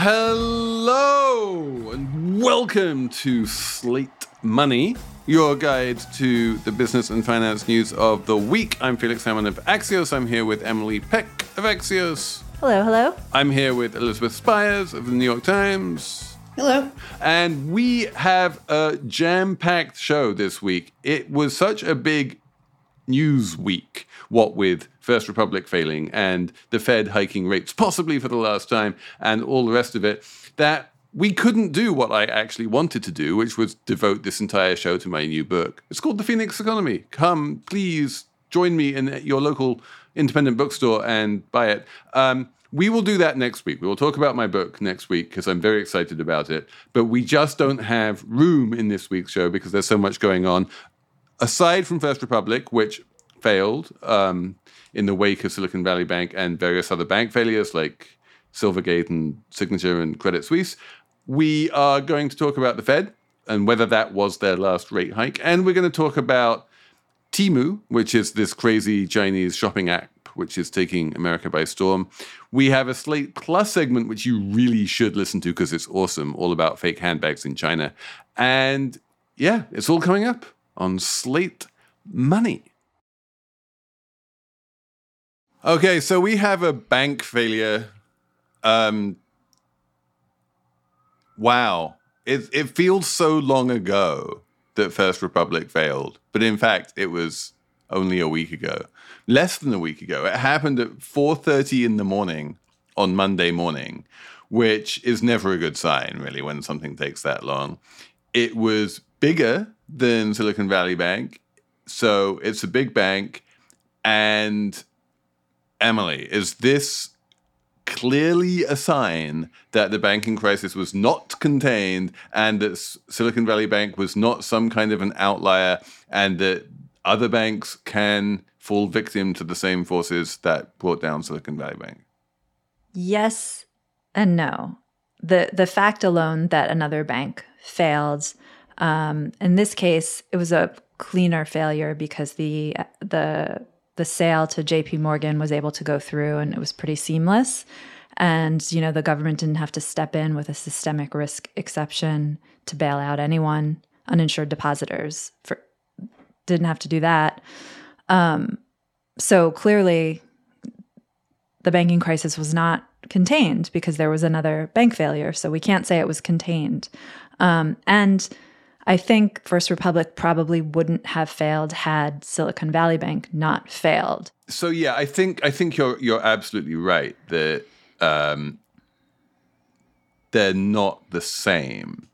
Hello and welcome to Slate Money, your guide to the business and finance news of the week. I'm Felix Salmon of Axios. I'm here with Emily Peck of Axios. Hello, hello. I'm here with Elizabeth Spiers of the New York Times. Hello. And we have a jam-packed show this week. It was such a big news week, what with First Republic failing and the Fed hiking rates possibly for the last time and all the rest of it, that we couldn't do what I actually wanted to do, which was devote this entire show to my new book. It's called The Phoenix Economy. Come, please join me in your local independent bookstore and buy it. We will do that next week. We will talk about my book next week because I'm very excited about it. But we just don't have room in this week's show because there's so much going on. Aside from First Republic, which failed in the wake of Silicon Valley Bank and various other bank failures like Silvergate and Signature and Credit Suisse, we are going to talk about the Fed and whether that was their last rate hike. And we're going to talk about Temu, which is this crazy Chinese shopping app, which is taking America by storm. We have a Slate Plus segment, which you really should listen to because it's awesome, all about fake handbags in China. And yeah, it's all coming up on Slate Money. Okay, so we have a bank failure. Wow. It feels so long ago that First Republic failed. But in fact, it was only a week ago. Less than a week ago. It happened at 4:30 in the morning on Monday morning, which is never a good sign, really, when something takes that long. It was bigger than Silicon Valley Bank. So it's a big bank. And Emily, is this clearly a sign that the banking crisis was not contained and that Silicon Valley Bank was not some kind of an outlier and that other banks can fall victim to the same forces that brought down Silicon Valley Bank? Yes and no. The fact alone that another bank failed, in this case, it was a cleaner failure because the sale to JP Morgan was able to go through and it was pretty seamless. And, you know, the government didn't have to step in with a systemic risk exception to bail out anyone. Uninsured depositors didn't have to do that. So clearly the banking crisis was not contained because there was another bank failure. So we can't say it was contained. And I think First Republic probably wouldn't have failed had Silicon Valley Bank not failed. So yeah, I think you're absolutely right that they're not the same.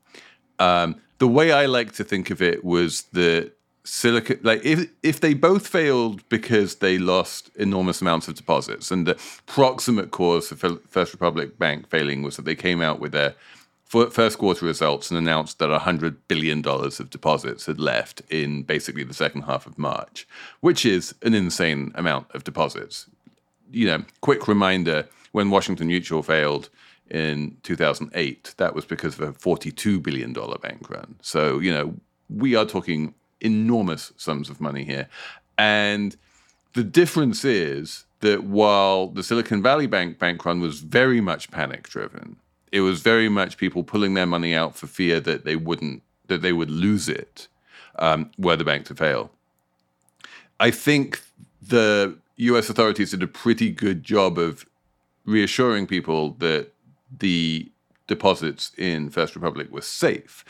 The way I like to think of it was that if they both failed because they lost enormous amounts of deposits, and the proximate cause for First Republic Bank failing was that they came out with their first quarter results and announced that $100 billion of deposits had left in basically the second half of March, which is an insane amount of deposits. You know, quick reminder, when Washington Mutual failed in 2008, that was because of a $42 billion bank run. So, you know, we are talking enormous sums of money here. And the difference is that while the Silicon Valley bank run was very much panic-driven, it was very much people pulling their money out for fear that they would lose it were the bank to fail. I think the US authorities did a pretty good job of reassuring people that the deposits in First Republic were safe.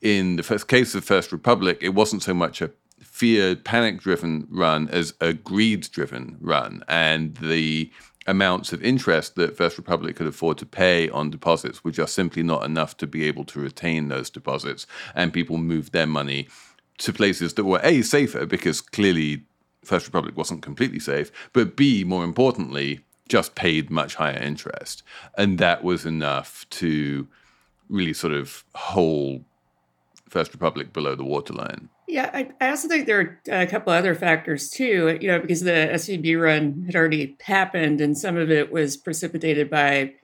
In the first case of First Republic, it wasn't so much a feared, panic-driven run as a greed-driven run. And the amounts of interest that First Republic could afford to pay on deposits were just simply not enough to be able to retain those deposits, and people moved their money to places that were A, safer, because clearly First Republic wasn't completely safe, but B, more importantly, just paid much higher interest. And that was enough to really sort of hold First Republic below the waterline. Yeah, I also think there are a couple other factors too, you know, because the SVB run had already happened and some of it was precipitated by,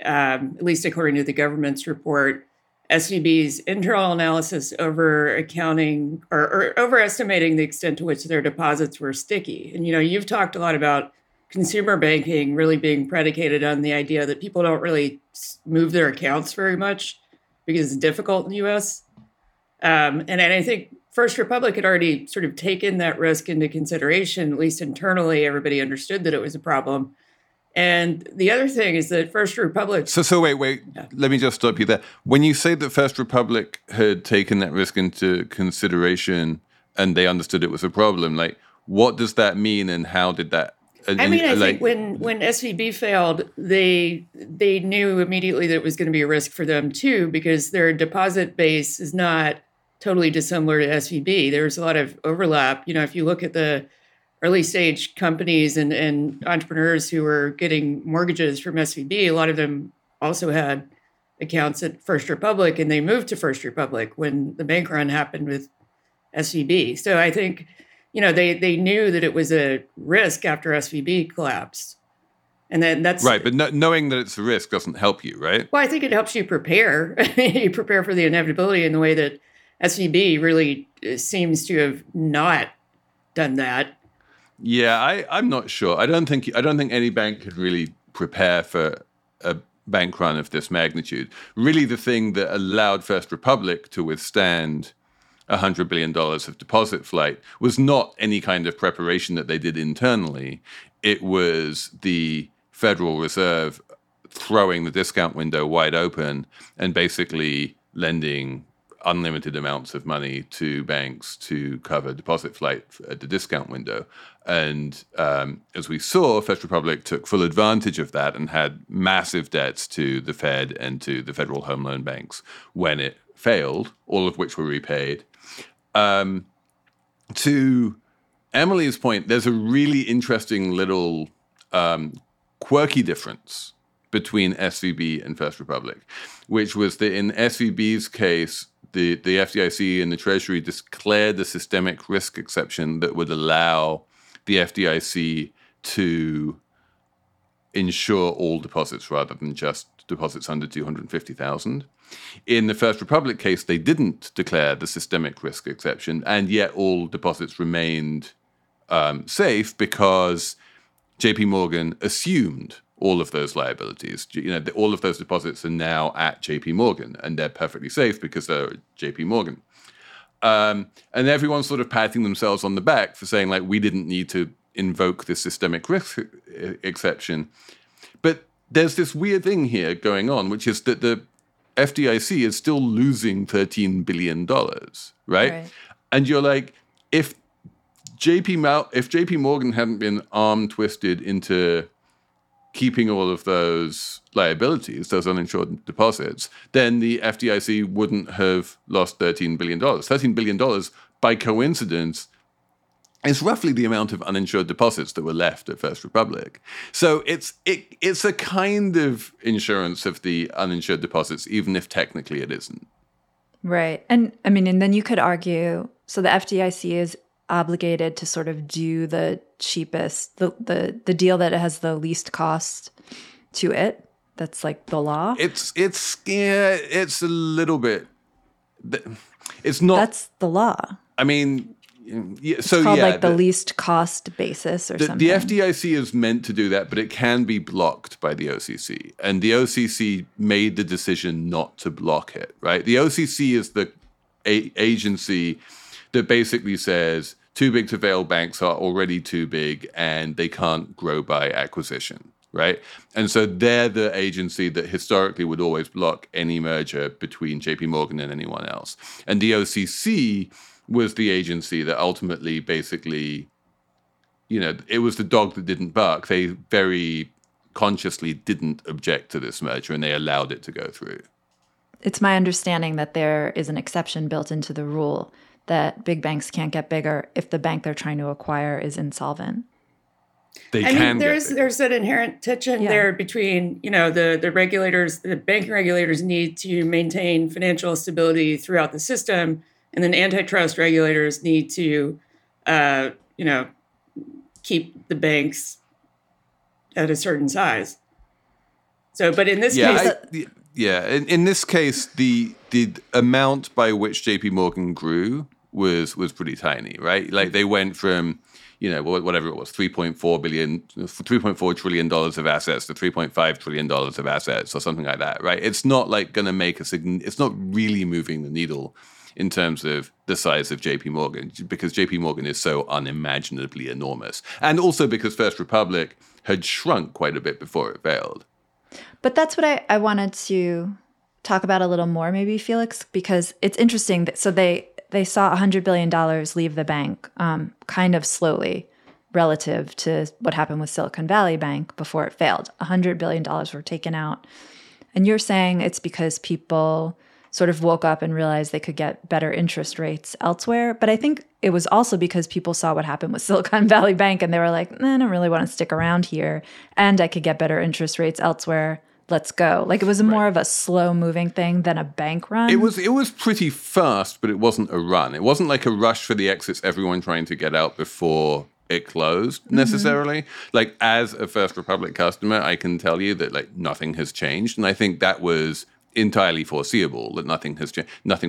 at least according to the government's report, SVB's internal analysis over accounting or overestimating the extent to which their deposits were sticky. And, you know, you've talked a lot about consumer banking really being predicated on the idea that people don't really move their accounts very much because it's difficult in the U.S. And I think First Republic had already sort of taken that risk into consideration, at least internally. Everybody understood that it was a problem. And the other thing is that First Republic... So wait. Yeah. Let me just stop you there. When you say that First Republic had taken that risk into consideration and they understood it was a problem, like, what does that mean and how did that... I think when SVB failed, they knew immediately that it was going to be a risk for them too, because their deposit base is not totally dissimilar to SVB. There's a lot of overlap. You know, if you look at the early stage companies and entrepreneurs who were getting mortgages from SVB, a lot of them also had accounts at First Republic, and they moved to First Republic when the bank run happened with SVB. So I think, you know, they knew that it was a risk after SVB collapsed. And then that's... Right, but knowing that it's a risk doesn't help you, right? Well, I think it helps you prepare. You prepare for the inevitability in the way that SVB really seems to have not done that. Yeah, I'm not sure. I don't think any bank could really prepare for a bank run of this magnitude. Really, the thing that allowed First Republic to withstand $100 billion of deposit flight was not any kind of preparation that they did internally. It was the Federal Reserve throwing the discount window wide open and basically lending unlimited amounts of money to banks to cover deposit flight at the discount window. And as we saw, First Republic took full advantage of that and had massive debts to the Fed and to the Federal Home Loan Banks when it failed, all of which were repaid. To Emily's point, there's a really interesting little quirky difference between SVB and First Republic, which was that in SVB's case, the FDIC and the Treasury declared the systemic risk exception that would allow the FDIC to insure all deposits rather than just deposits under $250,000. In the First Republic case, they didn't declare the systemic risk exception, and yet all deposits remained safe because JP Morgan assumed all of those liabilities. You know, all of those deposits are now at JP Morgan, and they're perfectly safe because they're at JP Morgan. And everyone's sort of patting themselves on the back for saying, like, we didn't need to invoke this systemic risk exception. But there's this weird thing here going on, which is that the FDIC is still losing $13 billion, right? And you're like, if JP Morgan hadn't been arm-twisted into keeping all of those liabilities, those uninsured deposits, then the FDIC wouldn't have lost $13 billion. $13 billion, by coincidence, is roughly the amount of uninsured deposits that were left at First Republic. So it's a kind of insurance of the uninsured deposits, even if technically it isn't. Right. And I mean, and then you could argue, so the FDIC is obligated to sort of do the cheapest, the deal that has the least cost to it. That's like the law. It's a little bit. It's not. That's the law. I mean. Yeah, it's so called like the least cost basis or something. The FDIC is meant to do that, but it can be blocked by the OCC. And the OCC made the decision not to block it, right? The OCC is the agency that basically says too big to fail banks are already too big and they can't grow by acquisition, right? And so they're the agency that historically would always block any merger between JP Morgan and anyone else. And the OCC was the agency that ultimately basically, you know, it was the dog that didn't bark. They very consciously didn't object to this merger and they allowed it to go through. It's my understanding that there is an exception built into the rule that big banks can't get bigger if the bank they're trying to acquire is insolvent. There's an inherent tension there between, you know, the regulators, the banking regulators need to maintain financial stability throughout the system. And then antitrust regulators need to, you know, keep the banks at a certain size. So, but in this case... In this case, the amount by which JP Morgan grew was pretty tiny, right? Like they went from, you know, whatever it was, $3.4 trillion of assets to $3.5 trillion of assets or something like that, right? It's not like going to make it's not really moving the needle in terms of the size of JP Morgan, because JP Morgan is so unimaginably enormous. And also because First Republic had shrunk quite a bit before it failed. But that's what I wanted to talk about a little more, maybe, Felix, because it's interesting that, so they saw $100 billion leave the bank kind of slowly relative to what happened with Silicon Valley Bank before it failed. $100 billion were taken out. And you're saying it's because people sort of woke up and realized they could get better interest rates elsewhere. But I think it was also because people saw what happened with Silicon Valley Bank and they were like, I don't really want to stick around here and I could get better interest rates elsewhere. Let's go. Like, it was more of a slow moving thing than a bank run. It was pretty fast, but it wasn't a run. It wasn't like a rush for the exits, everyone trying to get out before it closed necessarily. Mm-hmm. Like, as a First Republic customer, I can tell you that like nothing has changed. And I think that was entirely foreseeable, that nothing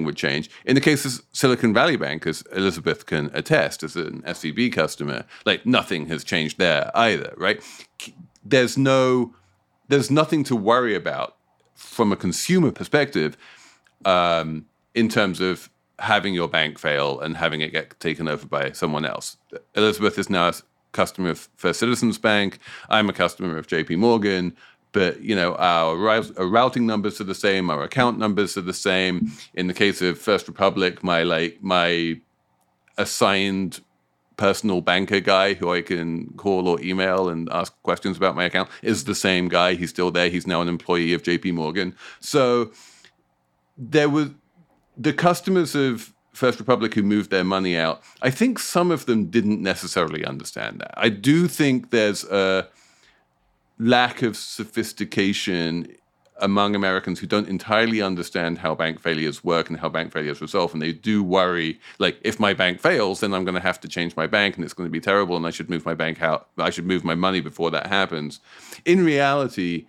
would change. In the case of Silicon Valley Bank, as Elizabeth can attest as an SVB customer, like nothing has changed there either, right? There's nothing to worry about from a consumer perspective in terms of having your bank fail and having it get taken over by someone else. Elizabeth is now a customer of First Citizens Bank. I'm a customer of JP Morgan. But, you know, our routing numbers are the same. Our account numbers are the same. In the case of First Republic, my assigned personal banker guy who I can call or email and ask questions about my account is the same guy. He's still there. He's now an employee of JP Morgan. So there were the customers of First Republic who moved their money out. I think some of them didn't necessarily understand that. I do think there's a lack of sophistication among Americans who don't entirely understand how bank failures work and how bank failures resolve. And they do worry, like, if my bank fails, then I'm going to have to change my bank and it's going to be terrible and I should move my bank out. I should move my money before that happens. In reality,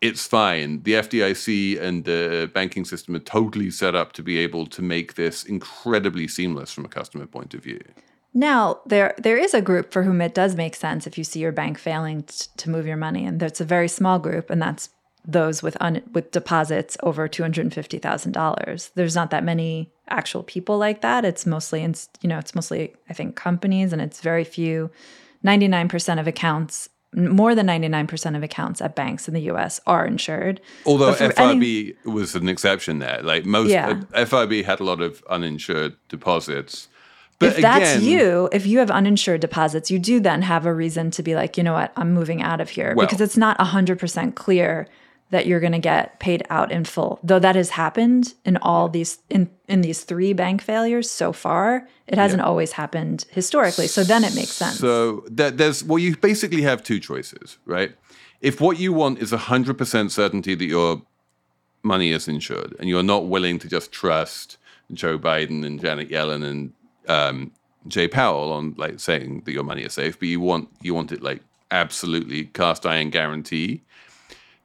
it's fine. The FDIC and the banking system are totally set up to be able to make this incredibly seamless from a customer point of view. Now, there is a group for whom it does make sense if you see your bank failing to move your money, and that's a very small group, and that's those with deposits over $250,000. There's not that many actual people like that. It's mostly, I think, companies, and it's very few. 99% of accounts, more than 99% of accounts at banks in the U.S. are insured. Although FRB was an exception there. Like most, FRB had a lot of uninsured deposits. But if that's if you have uninsured deposits, you do then have a reason to be like, you know what, I'm moving out of here. Well, because it's not 100% clear that you're going to get paid out in full. Though that has happened in all these in these three bank failures so far. It hasn't always happened historically. So then it makes sense. So you basically have two choices, right? If what you want is 100% certainty that your money is insured and you're not willing to just trust Joe Biden and Janet Yellen and Jay Powell on like saying that your money is safe, but you want it like absolutely cast iron guarantee,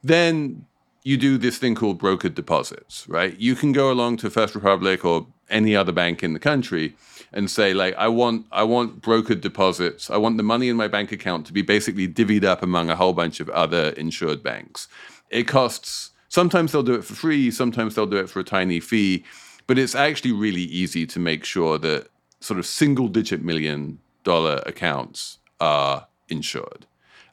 then you do this thing called brokered deposits, right? You can go along to First Republic or any other bank in the country and say, like, I want brokered deposits. I want the money in my bank account to be basically divvied up among a whole bunch of other insured banks. It costs, sometimes they'll do it for free, sometimes they'll do it for a tiny fee, but it's actually really easy to make sure that sort of single-digit million-dollar accounts are insured.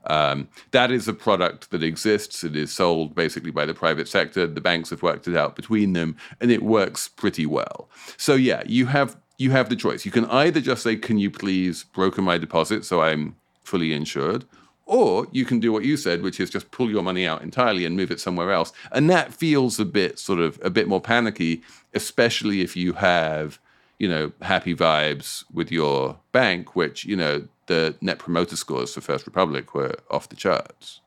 That is a product that exists. It is sold basically by the private sector. The banks have worked it out between them, and it works pretty well. So yeah, you have the choice. You can either just say, "Can you please broker my deposit so I'm fully insured?" Or you can do what you said, which is just pull your money out entirely and move it somewhere else. And that feels a bit more panicky, especially if you have, you know, happy vibes with your bank, which, you know, the net promoter scores for First Republic were off the charts.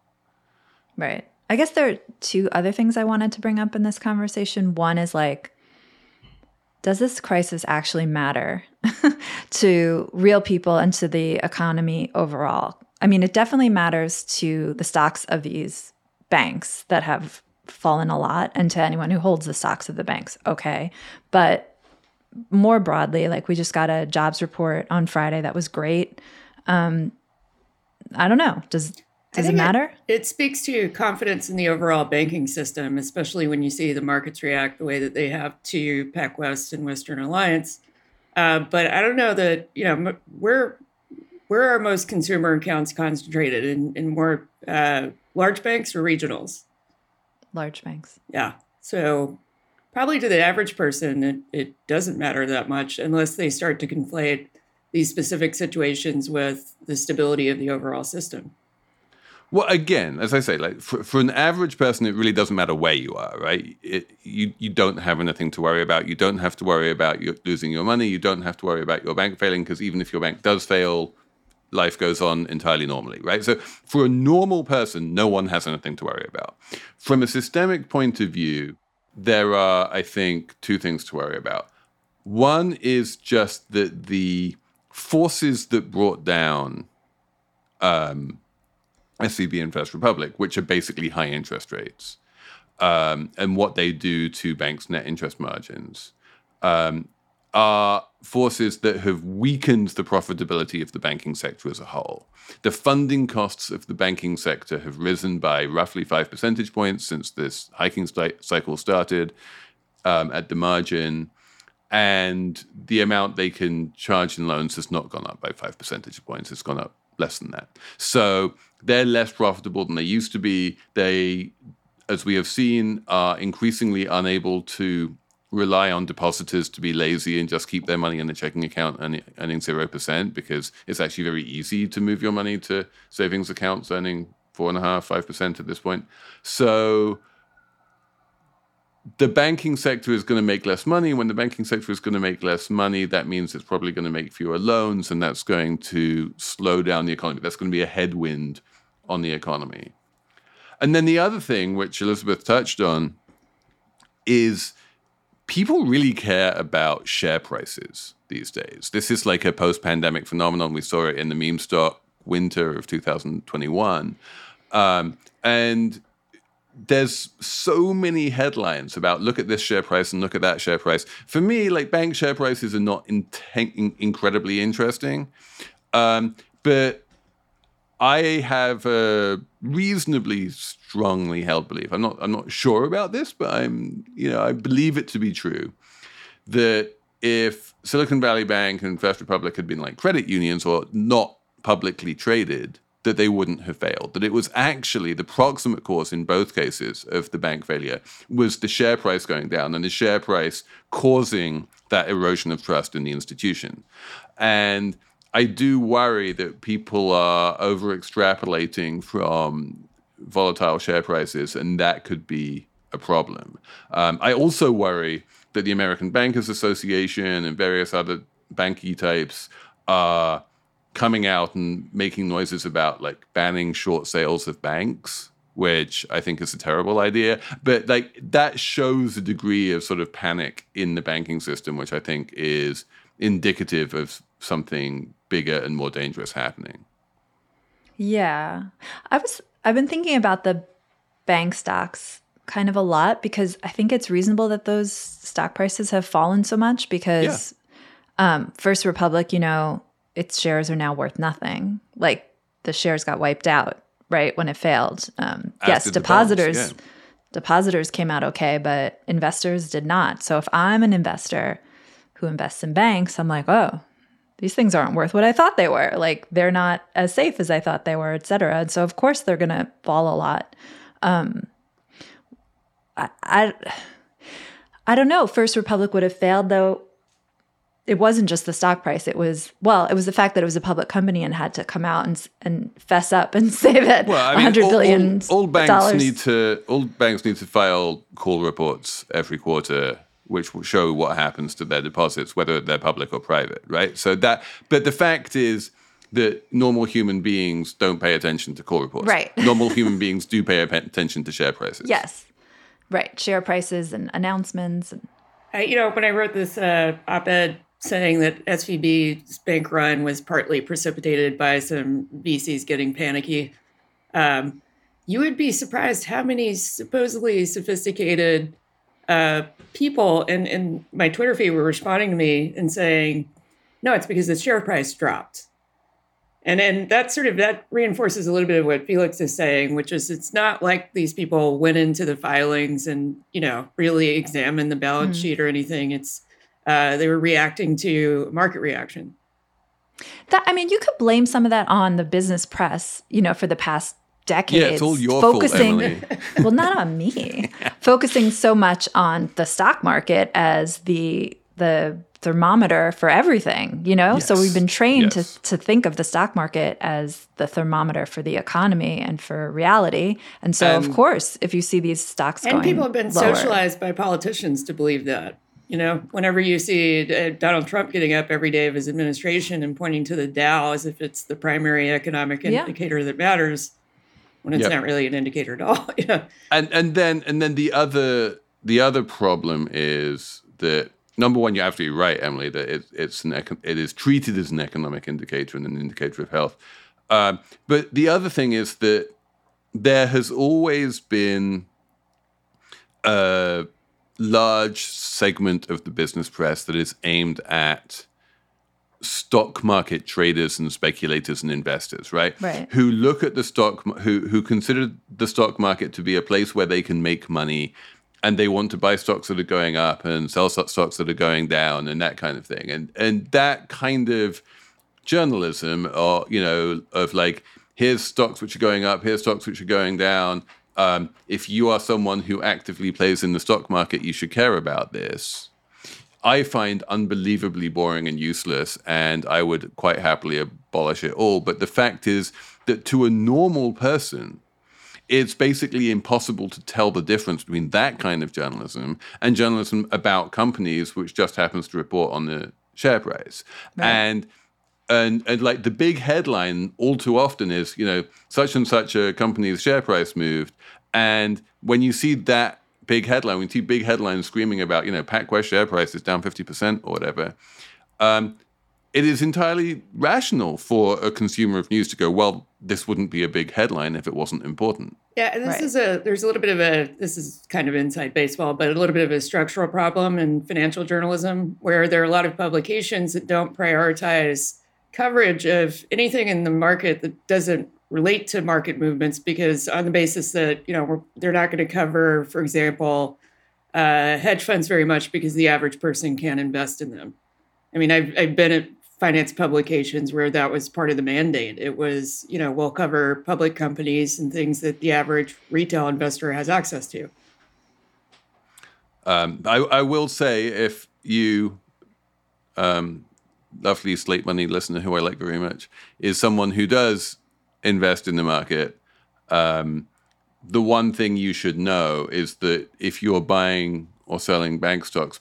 Right. I guess there are two other things I wanted to bring up in this conversation. One is like, does this crisis actually matter to real people and to the economy overall? I mean, it definitely matters to the stocks of these banks that have fallen a lot and to anyone who holds the stocks of the banks. Okay. But more broadly, like, we just got a jobs report on Friday that was great. I don't know. Does it matter? It speaks to confidence in the overall banking system, especially when you see the markets react the way that they have to PacWest and Western Alliance. But I don't know that, you know, where are most consumer accounts concentrated in more large banks or regionals? Large banks. Yeah. So probably to the average person, it doesn't matter that much unless they start to conflate these specific situations with the stability of the overall system. Well, again, as I say, like for an average person, it really doesn't matter where you are, right? You don't have anything to worry about. You don't have to worry about losing your money. You don't have to worry about your bank failing, because even if your bank does fail, life goes on entirely normally, right? So for a normal person, no one has anything to worry about. From a systemic point of view, there are, I think, two things to worry about. One is just that the forces that brought down SVB and First Republic, which are basically high interest rates, and what they do to banks' net interest margins, are forces that have weakened the profitability of the banking sector as a whole. The funding costs of the banking sector have risen by roughly 5 percentage points since this hiking cycle started at the margin, and the amount they can charge in loans has not gone up by 5 percentage points. It's gone up less than that. So they're less profitable than they used to be. They, as we have seen, are increasingly unable to rely on depositors to be lazy and just keep their money in the checking account earning 0%, because it's actually very easy to move your money to savings accounts earning 4.5%, 5% at this point. So the banking sector is going to make less money. When the banking sector is going to make less money, that means it's probably going to make fewer loans, and that's going to slow down the economy. That's going to be a headwind on the economy. And then the other thing, which Elizabeth touched on, is people really care about share prices these days. This is like a post-pandemic phenomenon. We saw it in the meme stock winter of 2021. And there's so many headlines about look at this share price and look at that share price. For me, like, bank share prices are not incredibly interesting. But I have a reasonably strongly held belief. I'm not sure about this, but I believe it to be true that if Silicon Valley Bank and First Republic had been like credit unions or not publicly traded, that they wouldn't have failed, that it was actually the proximate cause in both cases of the bank failure was the share price going down and the share price causing that erosion of trust in the institution. And I do worry that people are over-extrapolating from volatile share prices, and that could be a problem. I also worry that the American Bankers Association and various other banky types are coming out and making noises about like banning short sales of banks, which I think is a terrible idea. But like that shows a degree of sort of panic in the banking system, which I think is indicative of something bigger and more dangerous happening. Yeah. I've been thinking about the bank stocks kind of a lot, because I think it's reasonable that those stock prices have fallen so much because First Republic, its shares are now worth nothing. Like, the shares got wiped out, right, when it failed. Yes, depositors came out okay, but investors did not. So if I'm an investor who invests in banks, I'm like, oh, these things aren't worth what I thought they were. Like, they're not as safe as I thought they were, et cetera. And so, of course, they're going to fall a lot. I don't know. First Republic would have failed, though. It wasn't just the stock price. It was the fact that it was a public company and had to come out and fess up and say that $100 billion. All banks need to file call reports every quarter, which will show what happens to their deposits, whether they're public or private, right? So that, but the fact is that normal human beings don't pay attention to call reports. Right. Normal human beings do pay attention to share prices. Yes, right. Share prices and announcements. And when I wrote this op-ed saying that SVB's bank run was partly precipitated by some VCs getting panicky, you would be surprised how many supposedly sophisticated people in my Twitter feed were responding to me and saying, no, it's because the share price dropped. And that sort of, that reinforces a little bit of what Felix is saying, which is it's not like these people went into the filings and, you know, really examined the balance sheet or anything. It's, they were reacting to market reaction. That, I mean, you could blame some of that on the business press, you know, for the past decades. Yeah, it's all your fault, Emily. Well, not on me. Focusing so much on the stock market as the thermometer for everything, you know? Yes. So we've been trained to think of the stock market as the thermometer for the economy and for reality. And so, of course, if you see these stocks going lower. And people have been socialized by politicians to believe that. You know, whenever you see Donald Trump getting up every day of his administration and pointing to the Dow as if it's the primary economic indicator that matters, when it's not really an indicator at all. And then the other problem is that, number one, you're absolutely right, Emily, that it is treated as an economic indicator and an indicator of health. But the other thing is that there has always been large segment of the business press that is aimed at stock market traders and speculators and investors, right? Who look at the stock, who consider the stock market to be a place where they can make money, and they want to buy stocks that are going up and sell stocks that are going down and that kind of thing. And that kind of journalism, or, you know, of like, here's stocks which are going up, here's stocks which are going down. If you are someone who actively plays in the stock market, you should care about this. I find unbelievably boring and useless, and I would quite happily abolish it all. But the fact is that to a normal person, it's basically impossible to tell the difference between that kind of journalism and journalism about companies, which just happens to report on the share price. Right. And like the big headline all too often is, you know, such and such a company's share price moved. And when you see that big headline, when you see big headlines screaming about, you know, PacWest share price is down 50% or whatever, it is entirely rational for a consumer of news to go, well, this wouldn't be a big headline if it wasn't important. Yeah, and this is there's a little bit of this is kind of inside baseball, but a little bit of a structural problem in financial journalism where there are a lot of publications that don't prioritize coverage of anything in the market that doesn't relate to market movements, because on the basis that, you know, they're not going to cover, for example, hedge funds very much because the average person can't invest in them. I mean, I've been at finance publications where that was part of the mandate. It was, you know, we'll cover public companies and things that the average retail investor has access to. I will say, if you... lovely Slate Money listener who I like very much, is someone who does invest in the market. The one thing you should know is that if you're buying or selling bank stocks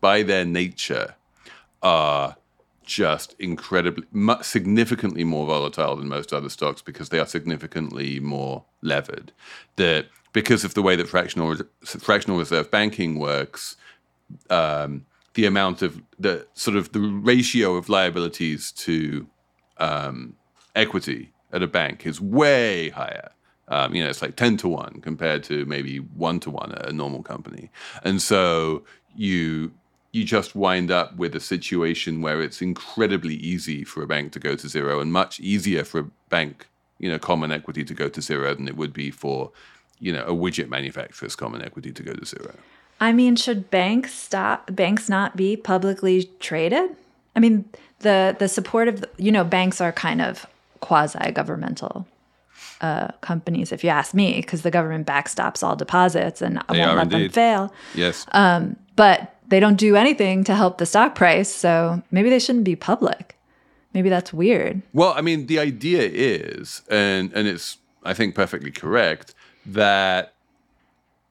by their nature are just incredibly, significantly more volatile than most other stocks because they are significantly more levered. Because of the way that fractional reserve banking works, the amount of the sort of the ratio of liabilities to equity at a bank is way higher. You know, it's like 10-1 compared to maybe 1-1 at a normal company. And so you just wind up with a situation where it's incredibly easy for a bank to go to zero, and much easier for a bank, you know, common equity to go to zero than it would be for, you know, a widget manufacturer's common equity to go to zero. I mean, should banks not be publicly traded? I mean, the support of, you know, banks are kind of quasi-governmental companies, if you ask me, because the government backstops all deposits and won't let them fail. Yes. But they don't do anything to help the stock price, so maybe they shouldn't be public. Maybe that's weird. Well, I mean, the idea is, and it's, I think, perfectly correct, that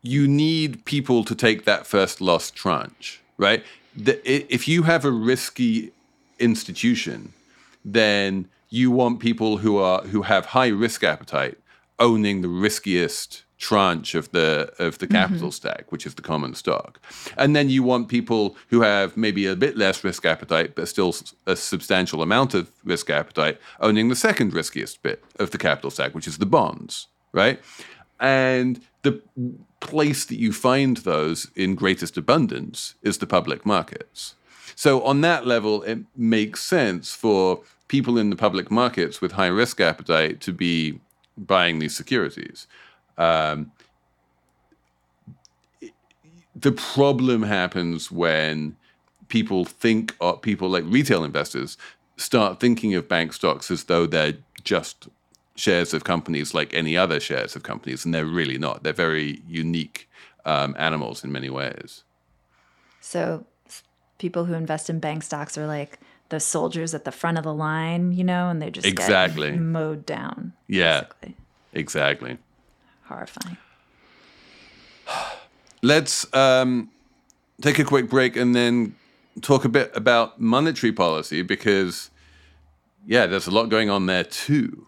you need people to take that first loss tranche, right? If you have a risky institution, then you want people who have high risk appetite owning the riskiest tranche of the capital stack, which is the common stock. And then you want people who have maybe a bit less risk appetite, but still a substantial amount of risk appetite, owning the second riskiest bit of the capital stack, which is the bonds, right? And the place that you find those in greatest abundance is the public markets. So on that level, it makes sense for people in the public markets with high risk appetite to be buying these securities. The problem happens when people like retail investors start thinking of bank stocks as though they're just shares of companies like any other shares of companies, and they're really not. They're very unique animals in many ways. So people who invest in bank stocks are like the soldiers at the front of the line, you know, and they just get mowed down. Yeah, basically. Exactly. Horrifying. Let's take a quick break and then talk a bit about monetary policy because, yeah, there's a lot going on there too.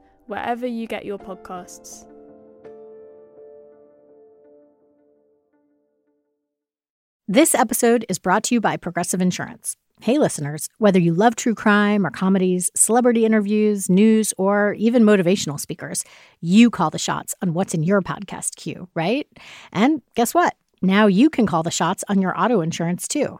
wherever you get your podcasts. This episode is brought to you by Progressive Insurance. Hey, listeners, whether you love true crime or comedies, celebrity interviews, news, or even motivational speakers, you call the shots on what's in your podcast queue, right? And guess what? Now you can call the shots on your auto insurance, too.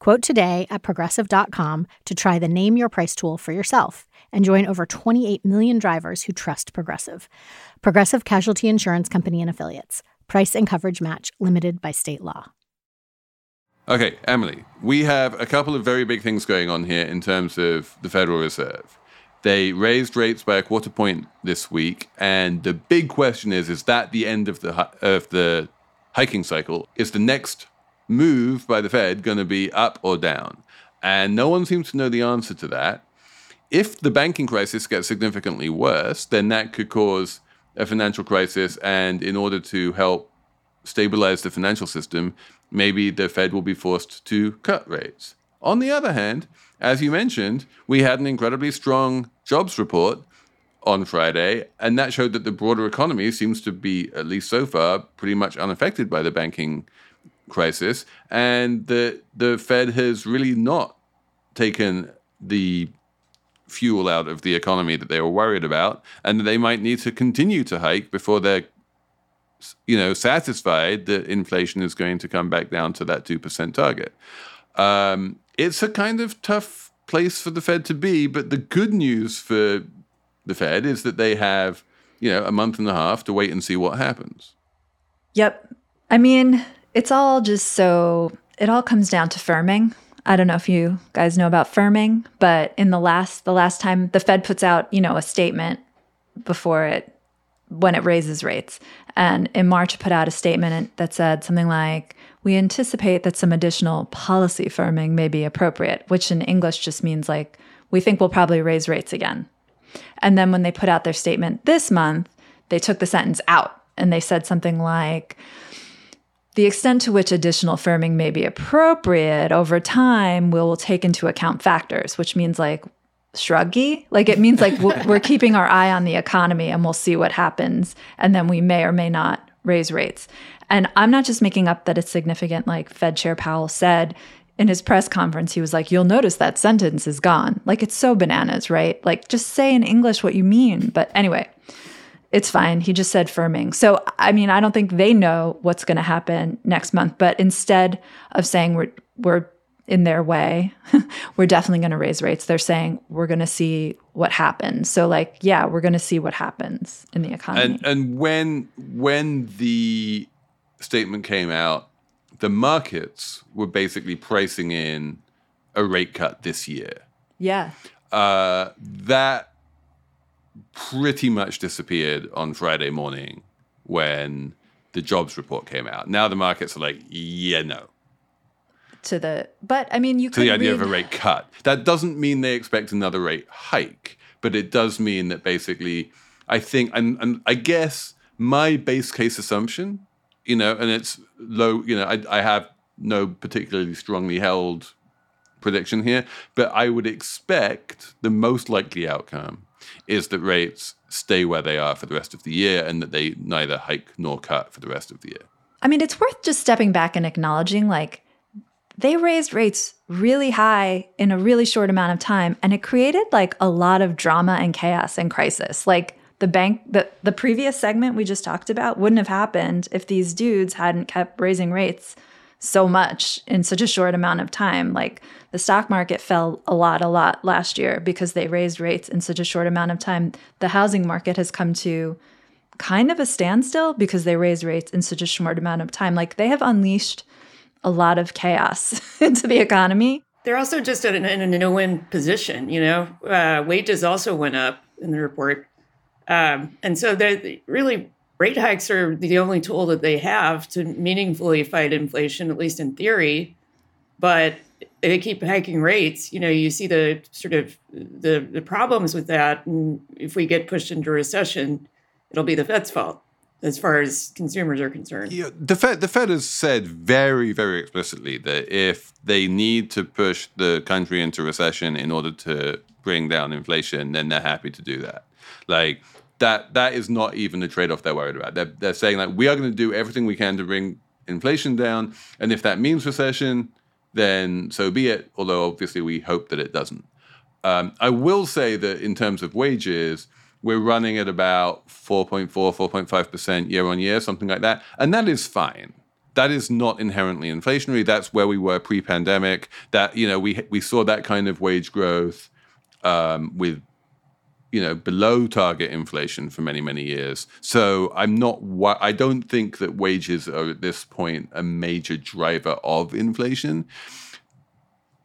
Quote today at Progressive.com to try the Name Your Price tool for yourself and join over 28 million drivers who trust Progressive. Progressive Casualty Insurance Company and Affiliates. Price and coverage match limited by state law. Okay, Emily, we have a couple of very big things going on here in terms of the Federal Reserve. They raised rates by a quarter point this week, and the big question is that the end of the hiking cycle? Is the next move by the Fed going to be up or down? And no one seems to know the answer to that. If the banking crisis gets significantly worse, then that could cause a financial crisis, and in order to help stabilize the financial system, maybe the Fed will be forced to cut rates. On the other hand, as you mentioned, we had an incredibly strong jobs report on Friday, and that showed that the broader economy seems to be, at least so far, pretty much unaffected by the banking crisis. And the Fed has really not taken the fuel out of the economy that they were worried about, and they might need to continue to hike before they're satisfied that inflation is going to come back down to that 2% target. It's a kind of tough place for the Fed to be, but the good news for the Fed is that they have, a month and a half to wait and see what happens. Yep. I mean, it all comes down to firming. I don't know if you guys know about firming, but in the last time the Fed puts out, a statement when it raises rates. And in March, it put out a statement that said something like, we anticipate that some additional policy firming may be appropriate, which in English just means like, we think we'll probably raise rates again. And then when they put out their statement this month, they took the sentence out and they said something like, the extent to which additional firming may be appropriate over time will take into account factors, which means like, shruggy. Like it means like we're keeping our eye on the economy and we'll see what happens. And then we may or may not raise rates. And I'm not just making up that it's significant. Like Fed Chair Powell said in his press conference, he was like, you'll notice that sentence is gone. Like it's so bananas, right? Like just say in English what you mean. But anyway, It's fine. He just said firming. So, I mean, I don't think they know what's going to happen next month. But instead of saying we're in their way, we're definitely going to raise rates, they're saying we're going to see what happens. So, like, yeah, we're going to see what happens in the economy. And when the statement came out, the markets were basically pricing in a rate cut this year. Yeah. That pretty much disappeared on Friday morning when the jobs report came out. Now the markets are like, yeah, no. But I mean, you could read... To the idea of a rate cut. That doesn't mean they expect another rate hike, but it does mean that basically, I think, I guess my base case assumption, you know, and it's low, you know, I have no particularly strongly held prediction here, but I would expect the most likely outcome is that rates stay where they are for the rest of the year and that they neither hike nor cut for the rest of the year. I mean, it's worth just stepping back and acknowledging, like, they raised rates really high in a really short amount of time, and it created, like, a lot of drama and chaos and crisis. Like, the bank, the previous segment we just talked about wouldn't have happened if these dudes hadn't kept raising rates so much in such a short amount of time. Like, the stock market fell a lot last year because they raised rates in such a short amount of time. The housing market has come to kind of a standstill because they raised rates in such a short amount of time. Like, they have unleashed a lot of chaos into the economy. They're also just in a no-win position, you know? Wages also went up in the report. And so they're really... Rate hikes are the only tool that they have to meaningfully fight inflation, at least in theory. But they keep hiking rates. You know, you see the sort of the problems with that. And if we get pushed into recession, it'll be the Fed's fault as far as consumers are concerned. Yeah, the Fed has said very, very explicitly that if they need to push the country into recession in order to bring down inflation, then they're happy to do that. Like... That is not even the trade-off they're worried about. They're saying, like, we are going to do everything we can to bring inflation down, and if that means recession, then so be it, although obviously we hope that it doesn't. I will say that in terms of wages, we're running at about 4.4, 4.5% year-on-year, something like that, and that is fine. That is not inherently inflationary. That's where we were pre-pandemic. That, you know, we saw that kind of wage growth with, you know, below target inflation for many, many years. So I don't think that wages are at this point a major driver of inflation.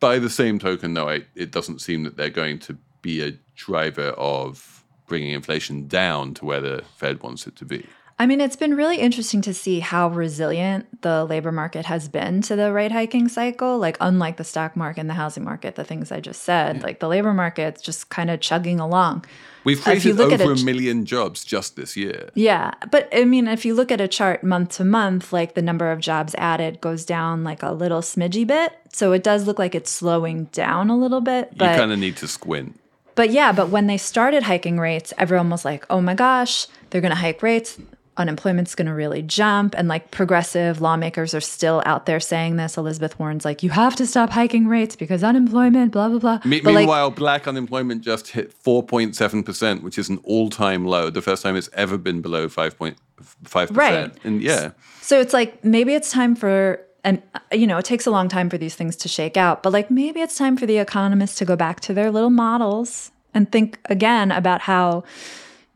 By the same token, though, it doesn't seem that they're going to be a driver of bringing inflation down to where the Fed wants it to be. I mean, it's been really interesting to see how resilient the labor market has been to the rate hiking cycle. Like, unlike the stock market and the housing market, the things I just said, yeah. Like the labor market's just kind of chugging along. We've created over 1 million jobs just this year. Yeah. But I mean, if you look at a chart month to month, like the number of jobs added goes down like a little smidgy bit. So it does look like it's slowing down a little bit. But, you kind of need to squint. But yeah, but when they started hiking rates, everyone was like, oh my gosh, they're going to hike rates. Unemployment's going to really jump. And like progressive lawmakers are still out there saying this. Elizabeth Warren's like, you have to stop hiking rates because unemployment, blah, blah, blah. Meanwhile, black unemployment just hit 4.7%, which is an all-time low. The first time it's ever been below 5.5%. Right. And yeah. So it's like, maybe it's time for, and you know, it takes a long time for these things to shake out, but like maybe it's time for the economists to go back to their little models and think again about how...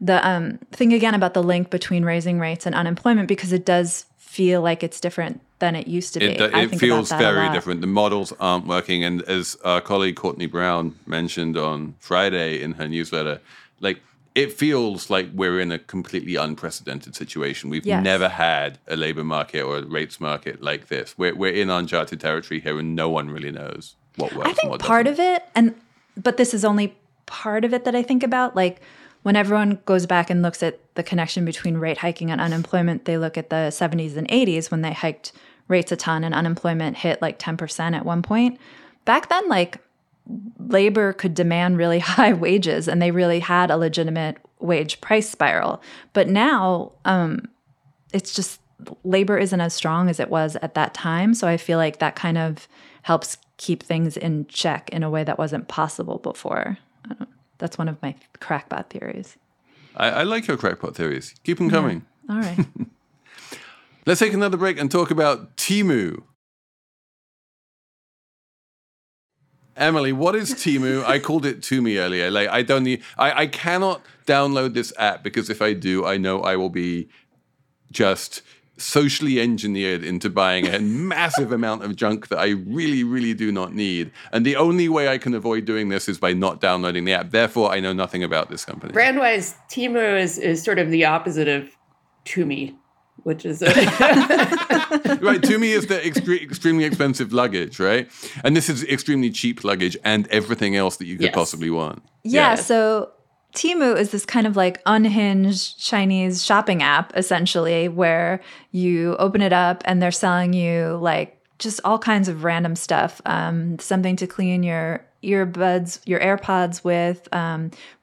Think again about the link between raising rates and unemployment, because it does feel like it's different than it used to be. It feels very different. The models aren't working. And as our colleague Courtney Brown mentioned on Friday in her newsletter, like it feels like we're in a completely unprecedented situation. We've never had a labor market or a rates market like this. We're in uncharted territory here, and no one really knows what works. I think part of it, but this is only part of it that I think about, like, when everyone goes back and looks at the connection between rate hiking and unemployment, they look at the 70s and 80s when they hiked rates a ton and unemployment hit like 10% at one point. Back then, like labor could demand really high wages and they really had a legitimate wage price spiral. But now it's just labor isn't as strong as it was at that time. So I feel like that kind of helps keep things in check in a way that wasn't possible before. That's one of my crackpot theories. I like your crackpot theories. Keep them coming. All right. Let's take another break and talk about Temu. Emily, what is Temu? I called it Tumi earlier. Like, I cannot download this app because if I do, I know I will be just socially engineered into buying a massive amount of junk that I really, really do not need. And the only way I can avoid doing this is by not downloading the app. Therefore, I know nothing about this company. Brand-wise, Temu is sort of the opposite of Tumi, which is... Right, Tumi is the extremely expensive luggage, right? And this is extremely cheap luggage and everything else that you could possibly want. Yeah, so... Temu is this kind of like unhinged Chinese shopping app, essentially, where you open it up and they're selling you like just all kinds of random stuff, something to clean your earbuds, your AirPods with,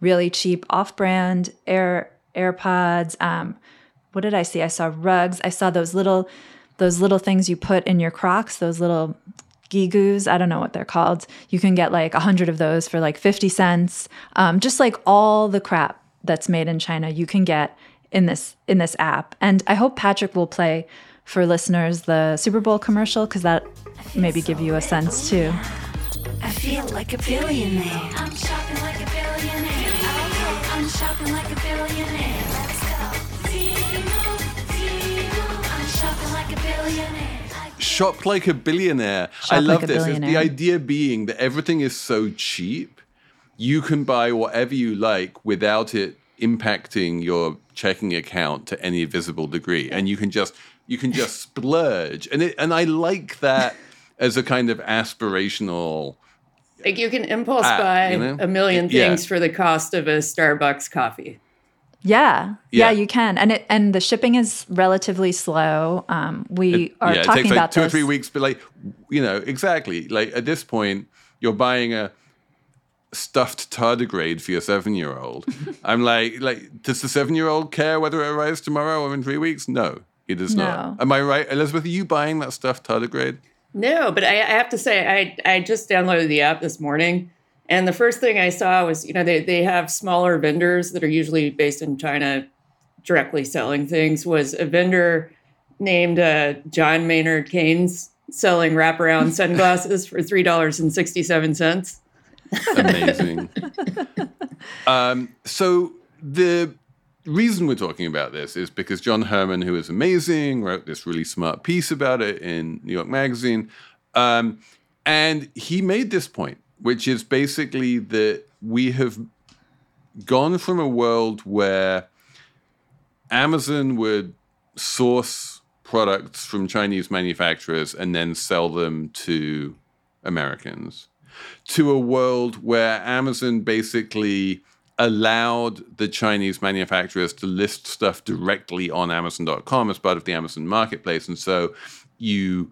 really cheap off-brand AirPods. What did I see? I saw rugs. I saw those little things you put in your Crocs, those little gigus, I don't know what they're called. You can get like 100 of those for like 50 cents. Just like all the crap that's made in China you can get in this app. And I hope Patrick will play for listeners the Super Bowl commercial because that maybe give you a sense too. I feel like a billionaire. I'm shopping like a billionaire. I'm shopping like a billionaire. Let's go. Temu. I'm shopping like a billionaire. Shop like a billionaire. I love this. The idea being that everything is so cheap, you can buy whatever you like without it impacting your checking account to any visible degree, and you can just splurge. And I like that as a kind of aspirational. Like you can impulse buy a million things for the cost of a Starbucks coffee. Yeah, you can, and the shipping is relatively slow. We are talking about it takes 2 or 3 weeks, but like exactly like at this point, you're buying a stuffed tardigrade for your 7-year-old. I'm like does the 7-year-old care whether it arrives tomorrow or in 3 weeks? No, he does not. Am I right, Elizabeth? Are you buying that stuffed tardigrade? No, but I have to say I just downloaded the app this morning. And the first thing I saw was, they have smaller vendors that are usually based in China directly selling things, was a vendor named John Maynard Keynes selling wraparound sunglasses for $3.67. Amazing. So the reason we're talking about this is because John Herman, who is amazing, wrote this really smart piece about it in New York Magazine. And he made this point, which is basically that we have gone from a world where Amazon would source products from Chinese manufacturers and then sell them to Americans, to a world where Amazon basically allowed the Chinese manufacturers to list stuff directly on Amazon.com as part of the Amazon marketplace. And so you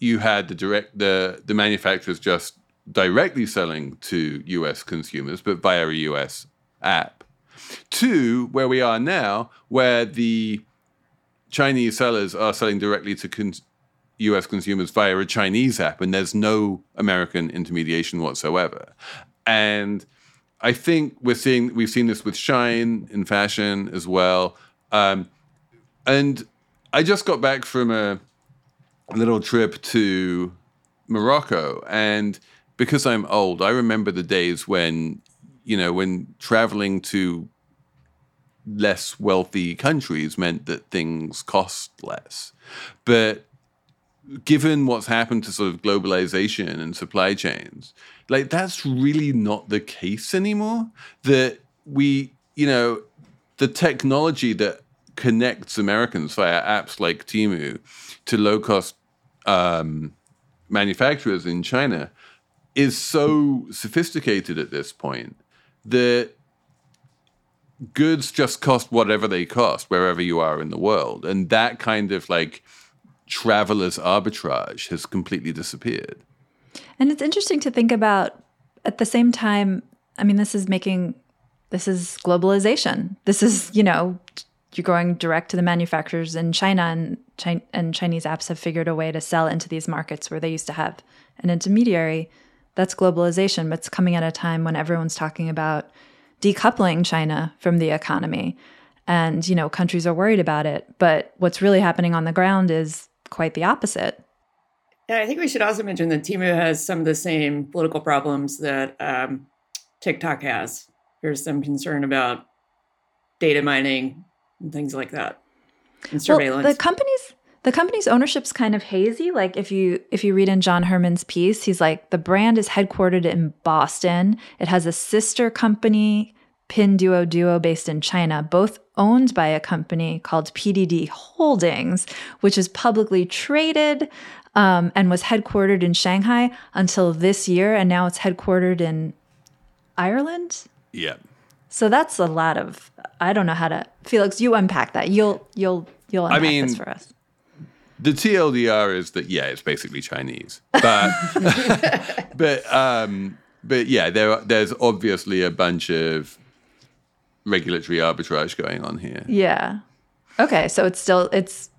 had the manufacturers just directly selling to US consumers, but via a US app, to where we are now, where the Chinese sellers are selling directly to US consumers via a Chinese app, and there's no American intermediation whatsoever. And I think we've seen this with Shein in fashion as well. And I just got back from a little trip to Morocco, and because I'm old, I remember the days when traveling to less wealthy countries meant that things cost less. But given what's happened to sort of globalization and supply chains, like that's really not the case anymore. That we, the technology that connects Americans via apps like Temu to low-cost manufacturers in China is so sophisticated at this point that goods just cost whatever they cost wherever you are in the world. And that kind of like traveler's arbitrage has completely disappeared. And it's interesting to think about at the same time, I mean, this is globalization. This is, you're going direct to the manufacturers in China, and Chinese apps have figured a way to sell into these markets where they used to have an intermediary. That's globalization, but it's coming at a time when everyone's talking about decoupling China from the economy. And, you know, countries are worried about it. But what's really happening on the ground is quite the opposite. And I think we should also mention that Temu has some of the same political problems that TikTok has. There's some concern about data mining and things like that, and surveillance. Well, the company's ownership's kind of hazy. Like if you read in John Herman's piece, he's like, the brand is headquartered in Boston. It has a sister company, Pinduoduo, based in China, both owned by a company called PDD Holdings, which is publicly traded and was headquartered in Shanghai until this year, and now it's headquartered in Ireland. Yeah. So that's a lot of, I don't know how to, Felix, you unpack that. You'll unpack this for us. The TLDR is that, yeah, it's basically Chinese. But but yeah, there's obviously a bunch of regulatory arbitrage going on here. Yeah. Okay, so it's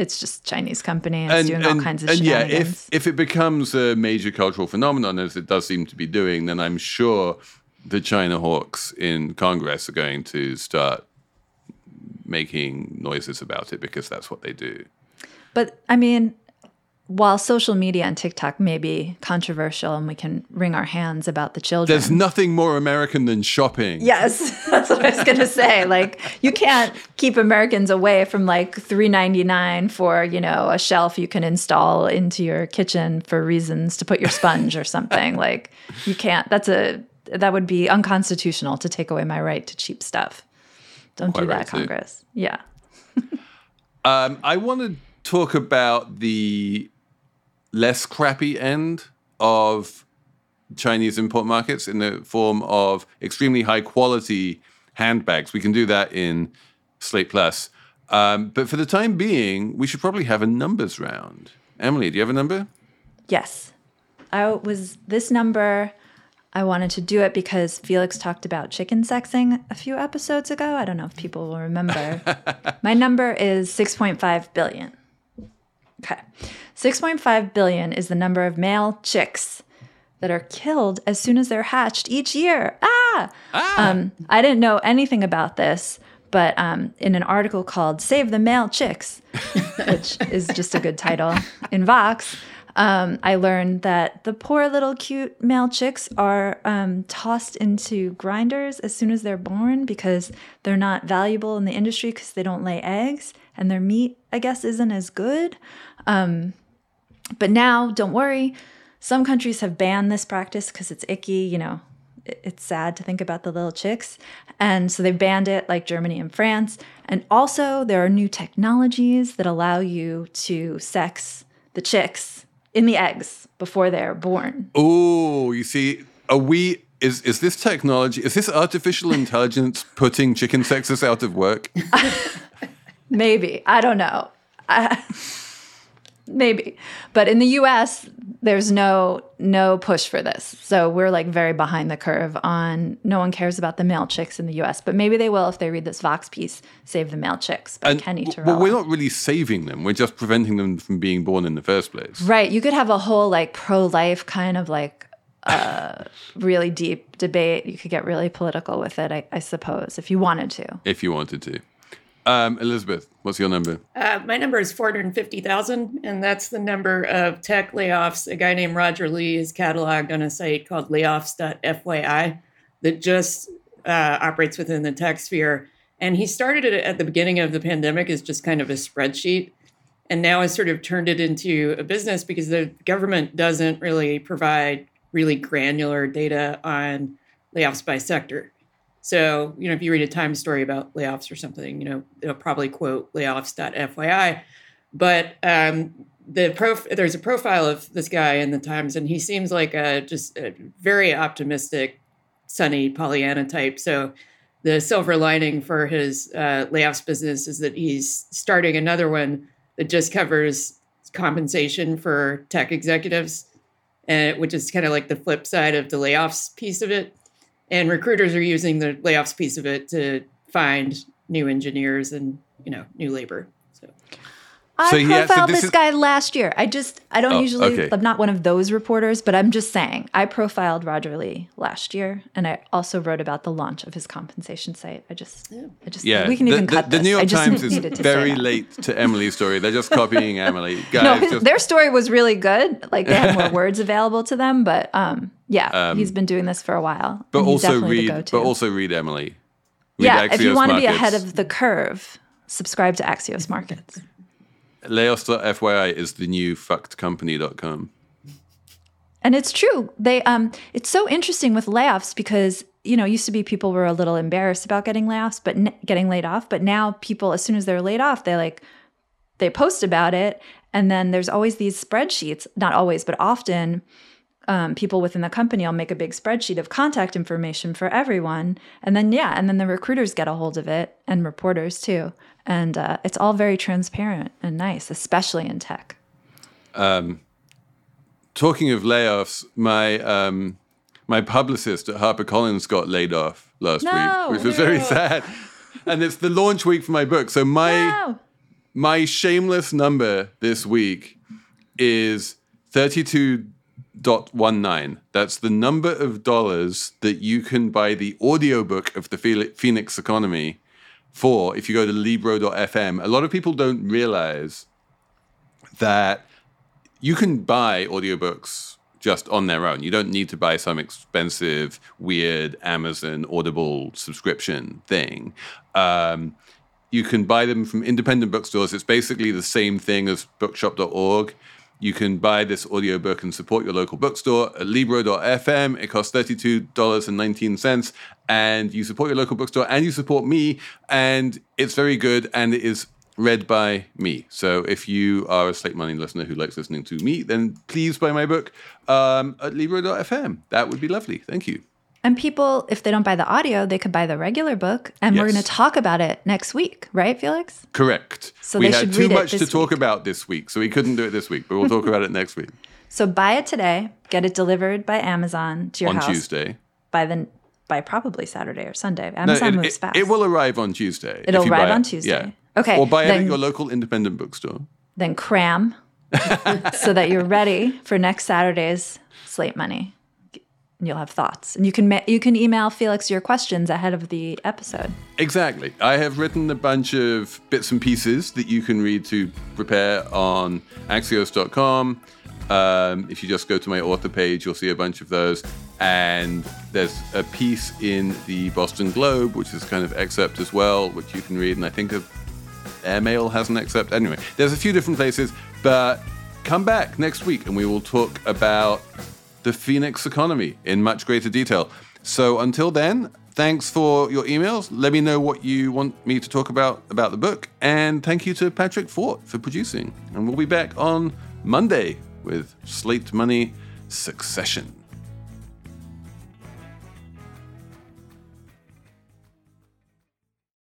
just Chinese company and it's doing all kinds of shenanigans. Yeah, if it becomes a major cultural phenomenon, as it does seem to be doing, then I'm sure the China hawks in Congress are going to start making noises about it because that's what they do. But, I mean, while social media and TikTok may be controversial and we can wring our hands about the children, there's nothing more American than shopping. Yes, that's what I was going to say. Like, you can't keep Americans away from, like, $3.99 for, you know, a shelf you can install into your kitchen for reasons to put your sponge or something. Like, you can't. That would be unconstitutional to take away my right to cheap stuff. Don't do that, Congress. Yeah. I want to talk about the less crappy end of Chinese import markets in the form of extremely high-quality handbags. We can do that in Slate Plus. But for the time being, we should probably have a numbers round. Emily, do you have a number? Yes. I wanted to do it because Felix talked about chicken sexing a few episodes ago. I don't know if people will remember. My number is 6.5 billion. Okay. 6.5 billion is the number of male chicks that are killed as soon as they're hatched each year. I didn't know anything about this, but in an article called Save the Male Chicks, which is just a good title, in Vox, I learned that the poor little cute male chicks are tossed into grinders as soon as they're born because they're not valuable in the industry because they don't lay eggs and their meat, I guess, isn't as good. But now, don't worry, some countries have banned this practice because it's icky, you know. It's sad to think about the little chicks. And so they banned it, like Germany and France. And also there are new technologies that allow you to sex the chicks in the eggs before they're born. Oh, you see, is this technology, is this artificial intelligence putting chicken sexes out of work? Maybe. I don't know. Maybe. But in the US, there's no push for this. So we're like very behind the curve on, no one cares about the male chicks in the US, but maybe they will if they read this Vox piece, Save the Male Chicks by Kenny Terrell. Well, we're not really saving them. We're just preventing them from being born in the first place. Right. You could have a whole like pro-life kind of like really deep debate. You could get really political with it, I suppose, if you wanted to. If you wanted to. Elizabeth, what's your number? My number is 450,000, and that's the number of tech layoffs a guy named Roger Lee has cataloged on a site called layoffs.fyi that just operates within the tech sphere. And he started it at the beginning of the pandemic as just kind of a spreadsheet, and now has sort of turned it into a business because the government doesn't really provide really granular data on layoffs by sector. So, you know, if you read a Times story about layoffs or something, you know, it'll probably quote layoffs.fyi. But there's a profile of this guy in the Times, and he seems like a very optimistic, sunny Pollyanna type. So the silver lining for his layoffs business is that he's starting another one that just covers compensation for tech executives, which is kind of like the flip side of the layoffs piece of it. And recruiters are using the layoffs piece of it to find new engineers and, you know, new labor. So So I profiled this guy last year. I'm not one of those reporters, but I'm just saying I profiled Roger Lee last year, and I also wrote about the launch of his compensation site. The New York Times is very late to Emily's story. They're just copying Emily. Guys, their story was really good. Like they had more words available to them, but he's been doing this for a while. But also read Emily. Read Axios if you want Markets. To be ahead of the curve, subscribe to Axios Markets. layoffs.fyi is the new fuckedcompany.com. And it's true. They it's so interesting with layoffs because, used to be people were a little embarrassed about getting laid off, but now people, as soon as they're laid off, they post about it, and then there's always these spreadsheets, not always, but often people within the company will make a big spreadsheet of contact information for everyone, and then the recruiters get a hold of it, and reporters too, and it's all very transparent and nice, especially in tech. Talking of layoffs, my publicist at HarperCollins got laid off last week, which was very sad, and it's the launch week for my book. So my shameless number this week is 32.19. That's the number of dollars that you can buy the audiobook of The Phoenix Economy for if you go to Libro.fm. A lot of people don't realize that you can buy audiobooks just on their own. You don't need to buy some expensive, weird Amazon Audible subscription thing. You can buy them from independent bookstores. It's basically the same thing as bookshop.org. You can buy this audiobook and support your local bookstore at Libro.fm. It costs $32.19, and you support your local bookstore and you support me, and it's very good, and it is read by me. So if you are a Slate Money listener who likes listening to me, then please buy my book at Libro.fm. That would be lovely. Thank you. And people, if they don't buy the audio, they could buy the regular book, and we're going to talk about it next week, right, Felix? Correct. So we had too much to talk about this week, so we couldn't do it this week, but we'll talk about it next week. So buy it today, get it delivered by Amazon to your house on Tuesday. By probably Saturday or Sunday. Amazon moves fast. It will arrive on Tuesday. It'll arrive on Tuesday. Yeah. Okay. Or buy it at your local independent bookstore. Then cram so that you're ready for next Saturday's Slate Money. You'll have thoughts. And you can email Felix your questions ahead of the episode. Exactly. I have written a bunch of bits and pieces that you can read to prepare on Axios.com. If you just go to my author page, you'll see a bunch of those. And there's a piece in the Boston Globe, which is kind of excerpt as well, which you can read. And I think Airmail has an excerpt. Anyway, there's a few different places. But come back next week and we will talk about The Phoenix Economy in much greater detail. So until then, thanks for your emails. Let me know what you want me to talk about the book. And thank you to Patrick Fort for producing. And we'll be back on Monday with Slate Money Succession.